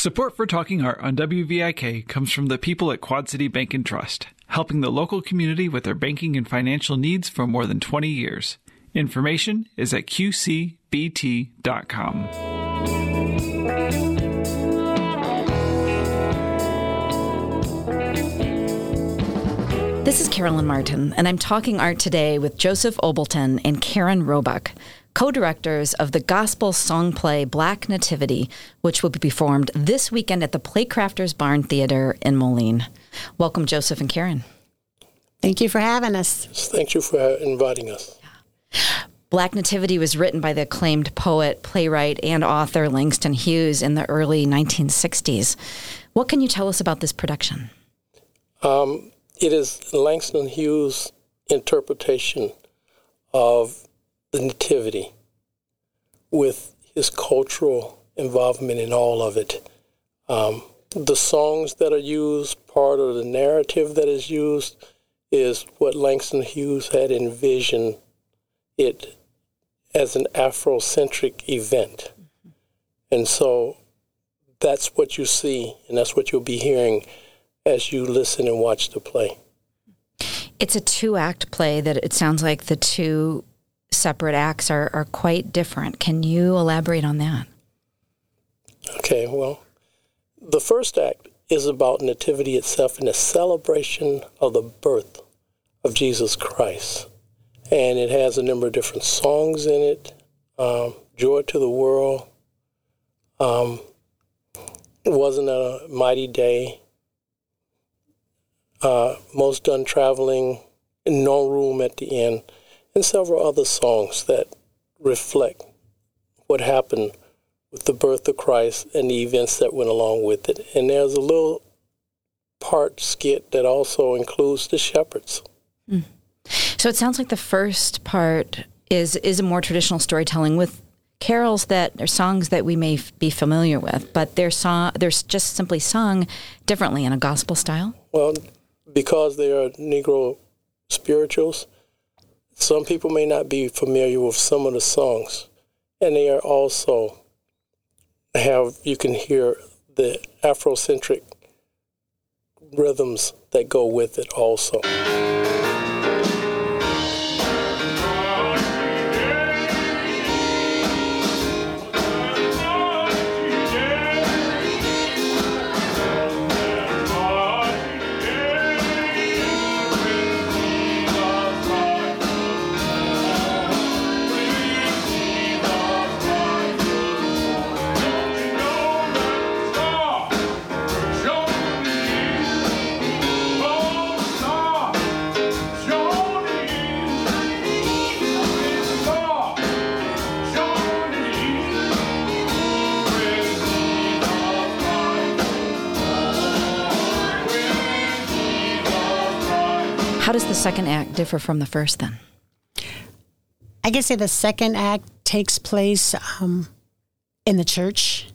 Support for Talking Art on WVIK comes from the people at Quad City Bank and Trust, helping the local community with their banking and financial needs for more than 20 years. Information is at qcbt.com. This is Carolyn Martin, and I'm talking art today with Joseph Obleton and Karen Roebuck, co-directors of the gospel song play Black Nativity, which will be performed this weekend at the Playcrafters Barn Theater in Moline. Welcome, Joseph and Karen. Thank you for having us. Thank you for inviting us. Black Nativity was written by the acclaimed poet, playwright, and author Langston Hughes in the early 1960s. What can you tell us about this production? It is Langston Hughes' interpretation of the Nativity with his cultural involvement in all of it. The songs that are used, part of the narrative that is used, is what Langston Hughes had envisioned it as an Afrocentric event. And so that's what you see, and that's what you'll be hearing as you listen and watch the play. It's a two-act play that it sounds like the two separate acts are quite different. Can you elaborate on that? Okay, well, the first act is about nativity itself and the celebration of the birth of Jesus Christ. And it has a number of different songs in it, Joy to the World, Wasn't a Mighty Day, Most Done Traveling, No Room at the End, and several other songs that reflect what happened with the birth of Christ and the events that went along with it. And there's a little part skit that also includes the shepherds. Mm. So it sounds like the first part is a more traditional storytelling with carols that are songs that we may be familiar with, but they're just simply sung differently in a gospel style. Well, because they are Negro spirituals, some people may not be familiar with some of the songs. And they are also you can hear the Afrocentric rhythms that go with it also. How does the second act differ from the first, then? I guess the second act takes place in the church.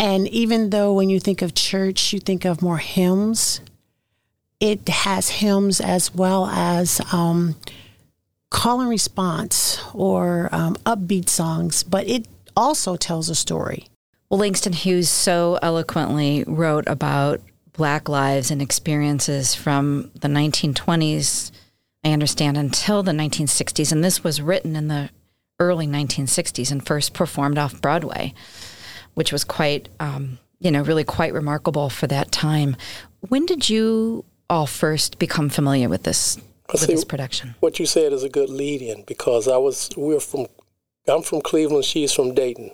And even though when you think of church, you think of more hymns, it has hymns as well as call and response or upbeat songs, but it also tells a story. Well, Langston Hughes so eloquently wrote about Black lives and experiences from the 1920s, I understand, until the 1960s. And this was written in the early 1960s and first performed off Broadway, which was quite, really quite remarkable for that time. When did you all first become familiar with this production? What you said is a good lead-in because I'm from Cleveland, she's from Dayton.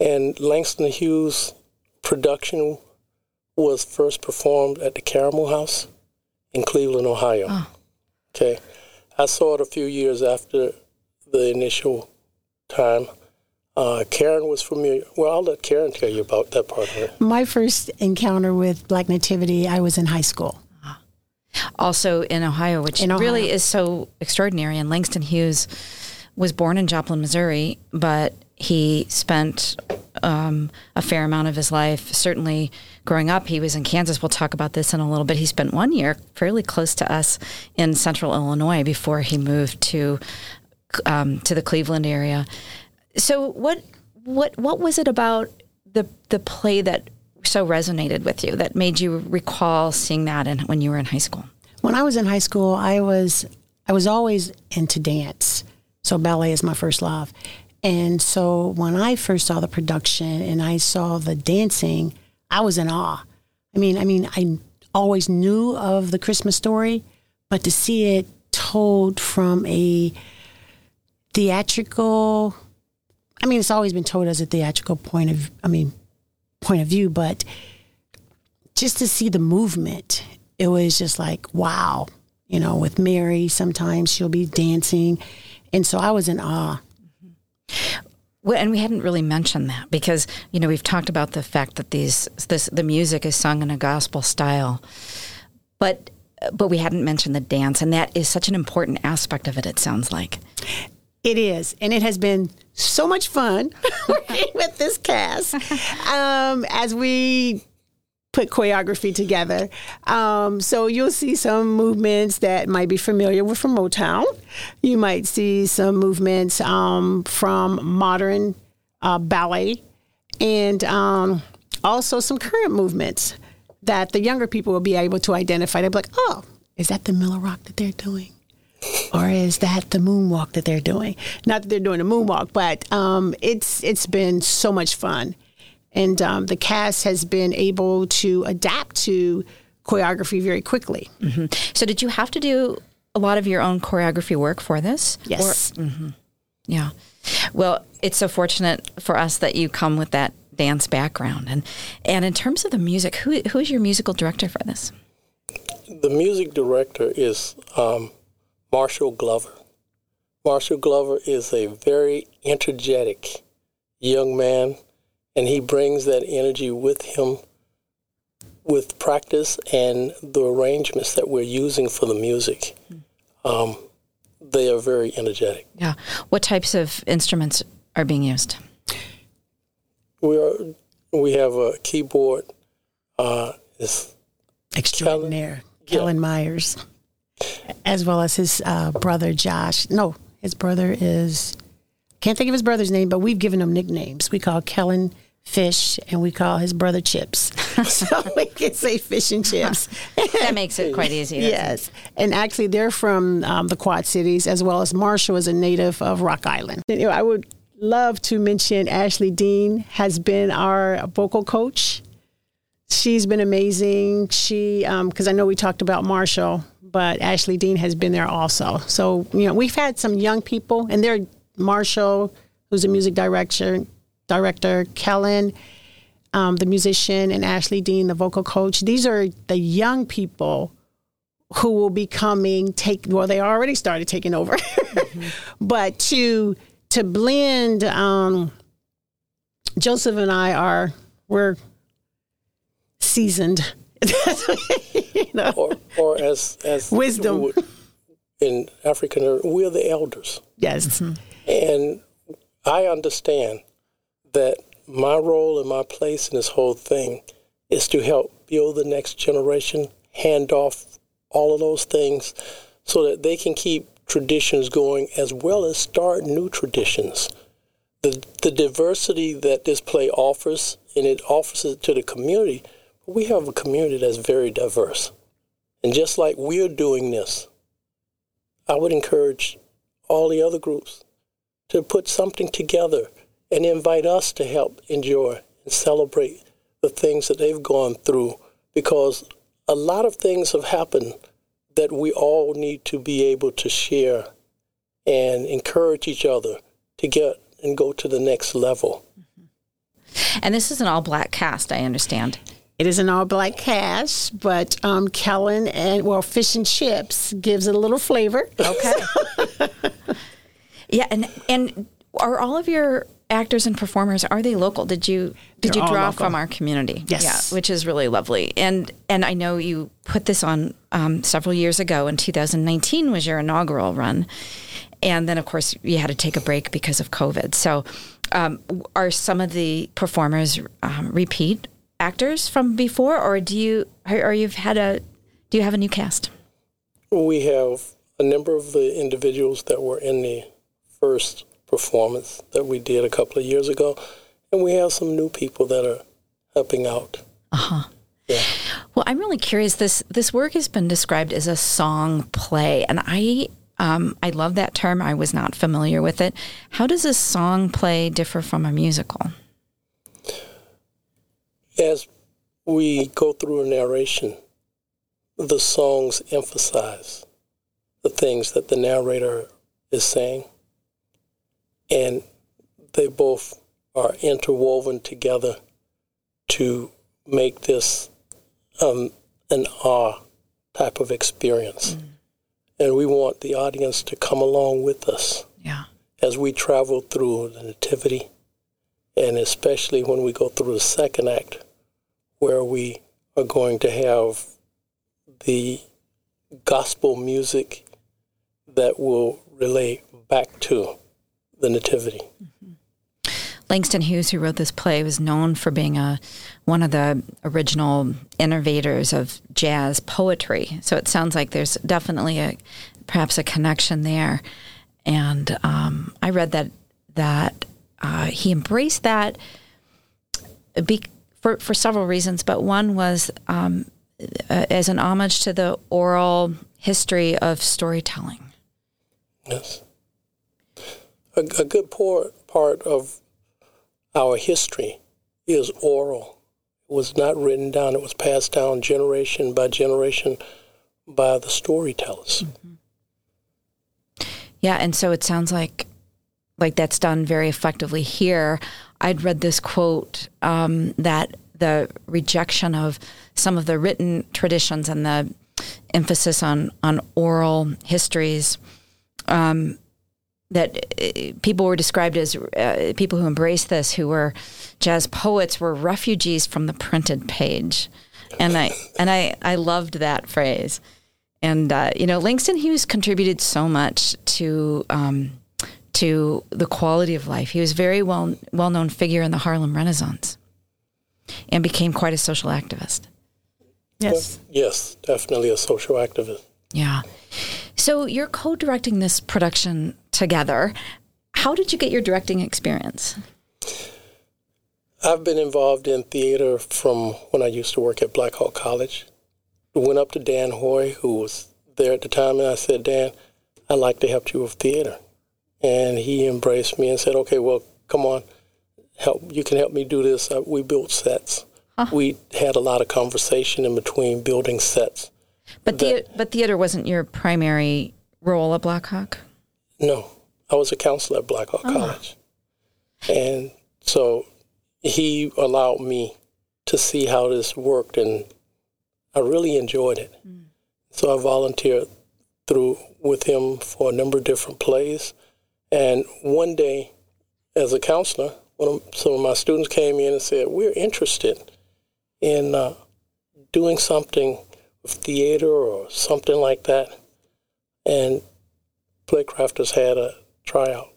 And Langston Hughes' production was first performed at the Karamu House in Cleveland, Ohio. Oh. Okay. I saw it a few years after the initial time. Karen was familiar. Well, I'll let Karen tell you about that part of it. My first encounter with Black Nativity, I was in high school. Also in Ohio, which really is so extraordinary. And Langston Hughes was born in Joplin, Missouri, but he spent a fair amount of his life. Certainly growing up, he was in Kansas. We'll talk about this in a little bit. He spent 1 year fairly close to us in central Illinois before he moved to the Cleveland area. So what was it about the play that so resonated with you that made you recall seeing that in, when you were in high school? When I was in high school, I was always into dance. So ballet is my first love. And so when I first saw the production and I saw the dancing, I was in awe. I mean, I always knew of The Christmas Story, but to see it told from a theatrical, I mean, it's always been told as a theatrical point of view, but just to see the movement, it was just like, wow. You know, with Mary, sometimes she'll be dancing. And so I was in awe. Mm-hmm. Well, and we hadn't really mentioned that because, you know, we've talked about the fact that the music is sung in a gospel style, but we hadn't mentioned the dance, and that is such an important aspect of it, it sounds like. It is, and it has been so much fun working with this cast as we put choreography together. So you'll see some movements that might be familiar with from Motown. You might see some movements from modern ballet, and also some current movements that the younger people will be able to identify. They'll be like, oh, is that the Miller Rock that they're doing? Or is that the moonwalk that they're doing? Not that they're doing a moonwalk, but it's been so much fun. And the cast has been able to adapt to choreography very quickly. Mm-hmm. So did you have to do a lot of your own choreography work for this? Yes. Mm-hmm. Yeah. Well, it's so fortunate for us that you come with that dance background. And in terms of the music, who is your musical director for this? The music director is Marshall Glover. Marshall Glover is a very energetic young man. And he brings that energy with him with practice and the arrangements that we're using for the music. They are very energetic. Yeah. What types of instruments are being used? We have a keyboard. It's extraordinaire, Kellen Myers, as well as his brother, Josh. No, his brother is... Can't think of his brother's name, but we've given him nicknames. We call Kellen Fish, and we call his brother Chips. So we can say Fish and Chips. That makes it quite easy. Yes. And actually, they're from the Quad Cities, as well as Marshall is a native of Rock Island. Anyway, I would love to mention Ashley Dean has been our vocal coach. She's been amazing. She, because I know we talked about Marshall, but Ashley Dean has been there also. So, you know, we've had some young people, and they're Marshall, who's a music director, Kellen, the musician, and Ashley Dean, the vocal coach. These are the young people who will be coming, they already started taking over. Mm-hmm. But to blend, Joseph and I we're seasoned. You know? Or as wisdom. In African, we're the elders. Yes. Mm-hmm. And I understand that my role and my place in this whole thing is to help build the next generation, hand off all of those things so that they can keep traditions going as well as start new traditions. The diversity that this play offers, and it offers it to the community, we have a community that's very diverse. And just like we're doing this, I would encourage all the other groups to put something together and invite us to help enjoy and celebrate the things that they've gone through, because a lot of things have happened that we all need to be able to share and encourage each other to get and go to the next level. And this is an all-Black cast, I understand. It is an all-Black cast, but Kellen and, Fish and Chips gives it a little flavor. Okay. Yeah, and are all of your actors and performers, are they local? Did you draw from our community? Yes. Yeah, which is really lovely. And I know you put this on several years ago. In 2019 was your inaugural run. And then, of course, you had to take a break because of COVID. So are some of the performers repeat actors from before, or do you have a new cast? We have a number of the individuals that were in the first performance that we did a couple of years ago, and we have some new people that are helping out. Uh-huh. Yeah. Well, I'm really curious. This work has been described as a song play, and I love that term. I was not familiar with it. How does a song play differ from a musical? As we go through a narration, the songs emphasize the things that the narrator is saying, and they both are interwoven together to make this an awe type of experience. Mm. And we want the audience to come along with us as we travel through the Nativity, and especially when we go through the second act, where we are going to have the gospel music that will relate back to the Nativity. Mm-hmm. Langston Hughes, who wrote this play, was known for being one of the original innovators of jazz poetry. So it sounds like there's definitely perhaps a connection there. And I read that he embraced that for several reasons, but one was as an homage to the oral history of storytelling. Yes. A good part of our history is oral. It was not written down. It was passed down generation by generation by the storytellers. Mm-hmm. Yeah, and so it sounds like that's done very effectively here. I'd read this quote that the rejection of some of the written traditions and the emphasis on oral histories, that people were described as people who embraced this, who were jazz poets, were refugees from the printed page. And I loved that phrase. And, Langston Hughes contributed so much to the quality of life. He was a very well-known figure in the Harlem Renaissance and became quite a social activist. Yes. Well, yes, definitely a social activist. Yeah. So you're co-directing this production together. How did you get your directing experience? I've been involved in theater from when I used to work at Blackhawk College. I went up to Dan Hoy, who was there at the time, and I said, Dan, I'd like to help you with theater. And he embraced me and said, okay, well, come on, you can help me do this. We built sets. Huh. We had a lot of conversation in between building sets. But theater wasn't your primary role at Blackhawk? No. I was a counselor at Blackhawk College. And so he allowed me to see how this worked, and I really enjoyed it. Mm. So I volunteered with him for a number of different plays. And one day, as a counselor, some of my students came in and said, we're interested in doing something with theater or something like that. And Playcrafters had a tryout.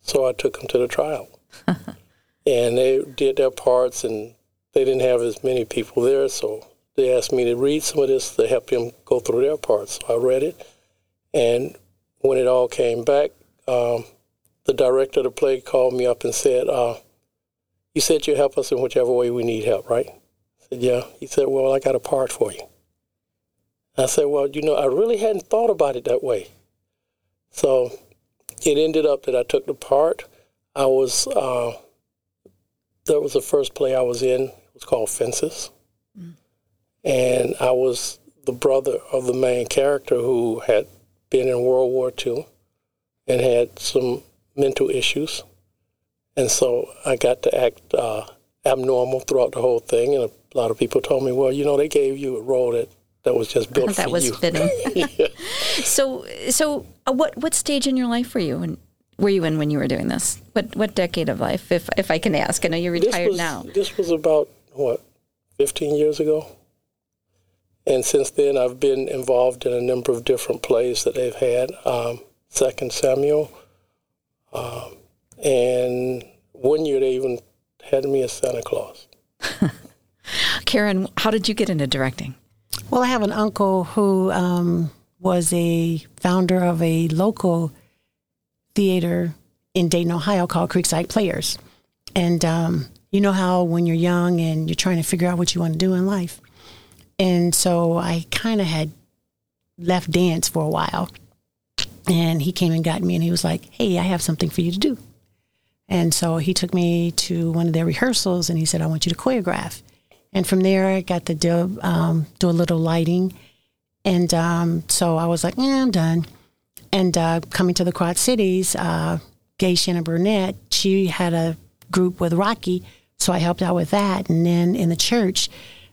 So I took them to the tryout. And they did their parts, and they didn't have as many people there, so they asked me to read some of this to help them go through their parts. So I read it, and when it all came back, the director of the play called me up and said, you said you'd help us in whichever way we need help, right? I said, yeah. He said, well, I got a part for you. I said, well, I really hadn't thought about it that way. So it ended up that I took the part. That was the first play I was in. It was called Fences. Mm. And I was the brother of the main character who had been in World War II and had some mental issues. And so I got to act abnormal throughout the whole thing. And a lot of people told me, well, they gave you a role that was just built for you. That was fitting. Yeah. So what stage in your life were you in when you were doing this? What decade of life, if I can ask? I know you're retired now. This was about, 15 years ago? And since then, I've been involved in a number of different plays that they've had, Second Samuel. And one year they even had me as Santa Claus. Karen, how did you get into directing? Well, I have an uncle who was a founder of a local theater in Dayton, Ohio, called Creekside Players. And you know how when you're young and you're trying to figure out what you want to do in life. And so I kind of had left dance for a while. And he came and got me and he was like, hey, I have something for you to do. And so he took me to one of their rehearsals and he said, I want you to choreograph. And from there, I got to do a little lighting. And so I was like, I'm done. And coming to the Quad Cities, Gay Shanna Burnett, she had a group with Rocky. So I helped out with that. And then in the church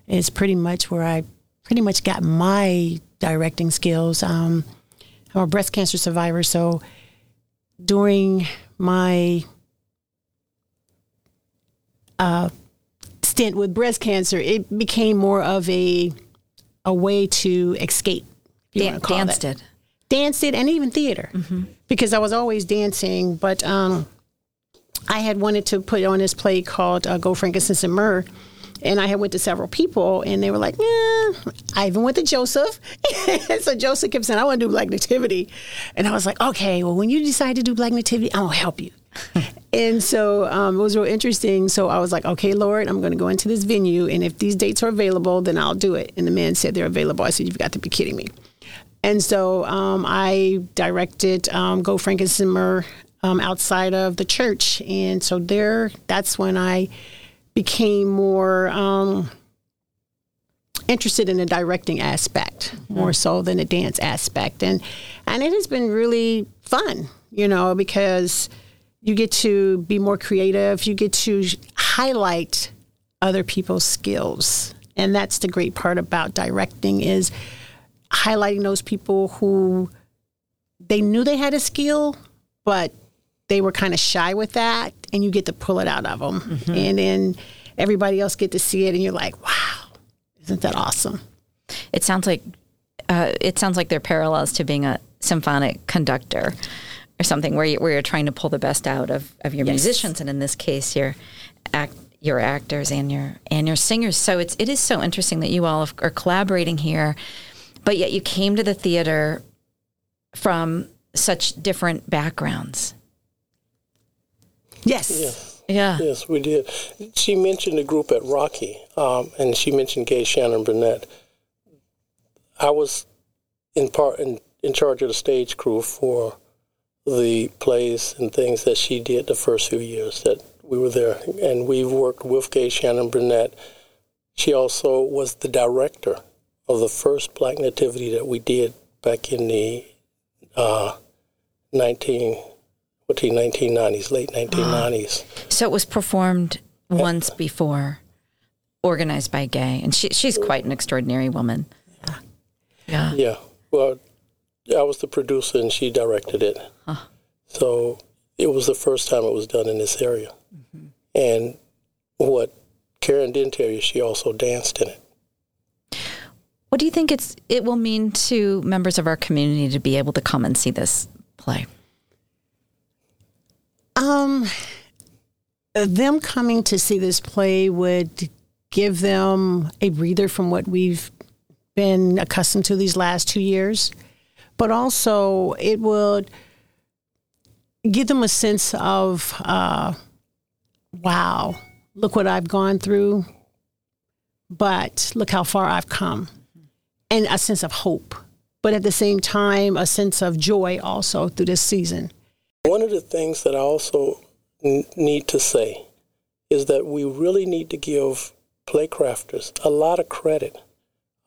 is pretty much where I pretty much got my directing skills. I'm a breast cancer survivor. So during my stint with breast cancer, it became more of a way to escape. Danced it, and even theater, mm-hmm. because I was always dancing. But I had wanted to put on this play called Go Frankincense and Myrrh, and I had went to several people, and they were like, I even went to Joseph. So Joseph kept saying, I want to do Black Nativity. And I was like, okay, well, when you decide to do Black Nativity, I'll help you. And so it was real interesting. So I was like, okay, Lord, I'm going to go into this venue, and if these dates are available, then I'll do it. And the man said they're available. I said, you've got to be kidding me. And so I directed Go Frankincense and Myrrh outside of the church. And so that's when I became more interested in the directing aspect, mm-hmm. more so than the dance aspect. And it has been really fun, because you get to be more creative. You get to highlight other people's skills. And that's the great part about directing is highlighting those people who they knew they had a skill, but they were kind of shy with that. And you get to pull it out of them. Mm-hmm. And then everybody else get to see it. And you're like, wow, isn't that awesome? It sounds like they're parallels to being a symphonic conductor or something where you're trying to pull the best out of your yes. musicians. And in this case, your actors and your singers. So it is so interesting that you all are collaborating here, but yet you came to the theater from such different backgrounds. Yes. Yeah. Yes, we did. She mentioned the group at Rocky, and she mentioned Gay Shanna Burnett. I was in part in charge of the stage crew for the plays and things that she did the first few years that we were there. And we worked with Gay Shanna Burnett. She also was the director of the first Black Nativity that we did back in the 1990s, late 1990s. So it was performed once before, organized by Gay. And she's quite an extraordinary woman. Yeah. Yeah. Well, I was the producer and she directed it. Huh. So it was the first time it was done in this area. Mm-hmm. And what Karen didn't tell you, she also danced in it. What do you think it will mean to members of our community to be able to come and see this play? Them coming to see this play would give them a breather from what we've been accustomed to these last 2 years. But also, it would give them a sense of, wow, look what I've gone through, but look how far I've come. And a sense of hope, but at the same time, a sense of joy also through this season. One of the things that I also need to say is that we really need to give Playcrafters a lot of credit.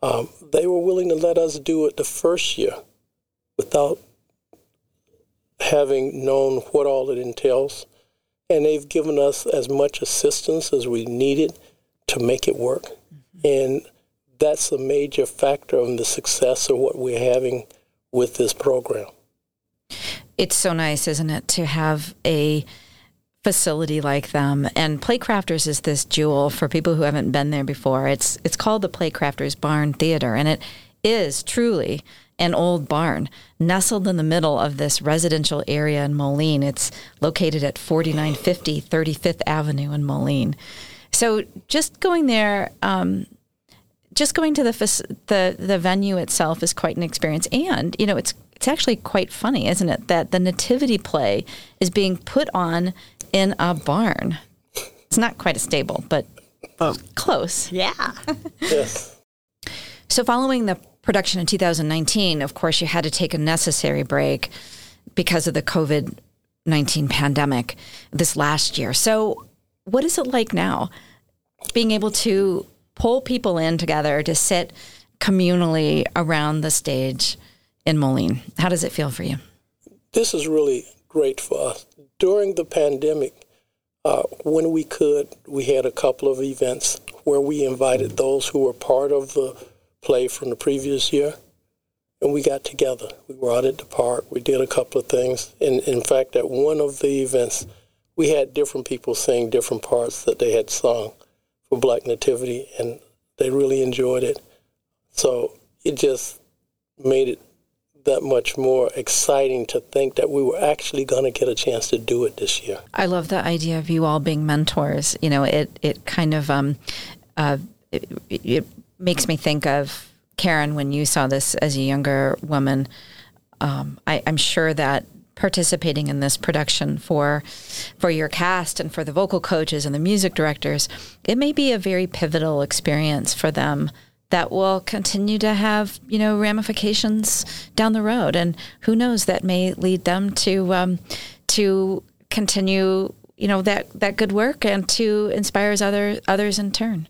They were willing to let us do it the first year, without having known what all it entails. And they've given us as much assistance as we needed to make it work. Mm-hmm. And that's a major factor in the success of what we're having with this program. It's so nice, isn't it, to have a facility like them. And Playcrafters is this jewel for people who haven't been there before. It's called the Playcrafters Barn Theater, and it is truly an old barn nestled in the middle of this residential area in Moline. It's located at 4950 35th Avenue in Moline. So just going there, just going to the venue itself is quite an experience. And, it's actually quite funny, isn't it, that the nativity play is being put on in a barn. It's not quite a stable, but close. Yeah. Yes. So following the production in 2019, of course, you had to take a necessary break because of the COVID-19 pandemic this last year. So what is it like now, being able to pull people in together to sit communally around the stage in Moline? How does it feel for you? This is really great for us. During the pandemic, when we could, we had a couple of events where we invited those who were part of the play from the previous year, and we got together. We were out at the park. We did a couple of things. And in fact, at one of the events, we had different people sing different parts that they had sung for Black Nativity, and they really enjoyed it. So it just made it that much more exciting to think that we were actually going to get a chance to do it this year. I love the idea of you all being mentors. You know, it kind of it makes me think of Karen when you saw this as a younger woman. I'm sure that participating in this production for your cast and for the vocal coaches and the music directors, it may be a very pivotal experience for them that will continue to have, you know, ramifications down the road. And who knows, that may lead them to continue, you know, that good work and to inspire others in turn.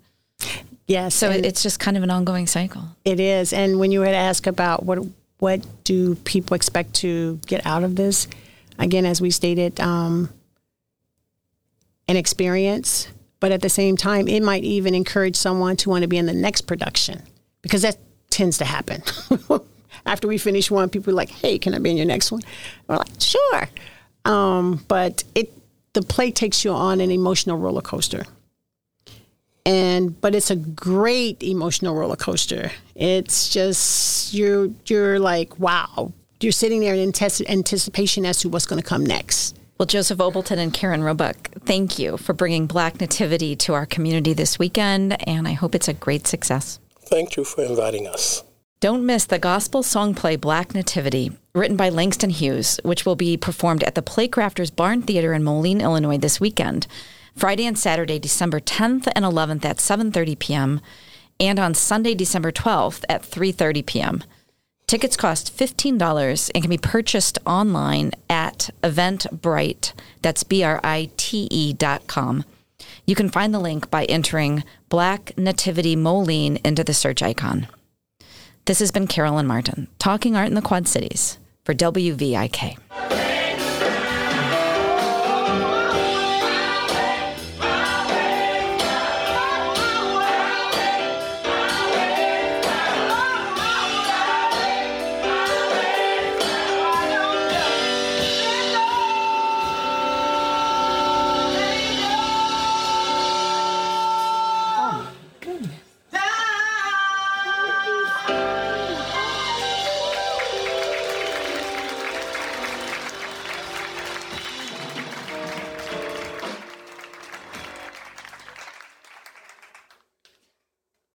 Yes. So it's just kind of an ongoing cycle. It is. And when you were to ask about what do people expect to get out of this, again, as we stated, an experience. But at the same time, it might even encourage someone to want to be in the next production, because that tends to happen. After we finish one, people are like, hey, can I be in your next one? We're like, sure. But the play takes you on an emotional roller coaster. But it's a great emotional roller coaster. It's just, you're like, wow. You're sitting there in anticipation as to what's going to come next. Well, Joseph Obleton and Karen Roebuck, thank you for bringing Black Nativity to our community this weekend, and I hope it's a great success. Thank you for inviting us. Don't miss the gospel song play Black Nativity, written by Langston Hughes, which will be performed at the Playcrafters Barn Theater in Moline, Illinois this weekend, Friday and Saturday, December 10th and 11th at 7:30 p.m., and on Sunday, December 12th at 3:30 p.m. Tickets cost $15 and can be purchased online at Eventbrite. That's BRITE.com. You can find the link by entering Black Nativity Moline into the search icon. This has been Carolyn Martin, talking art in the Quad Cities for WVIK.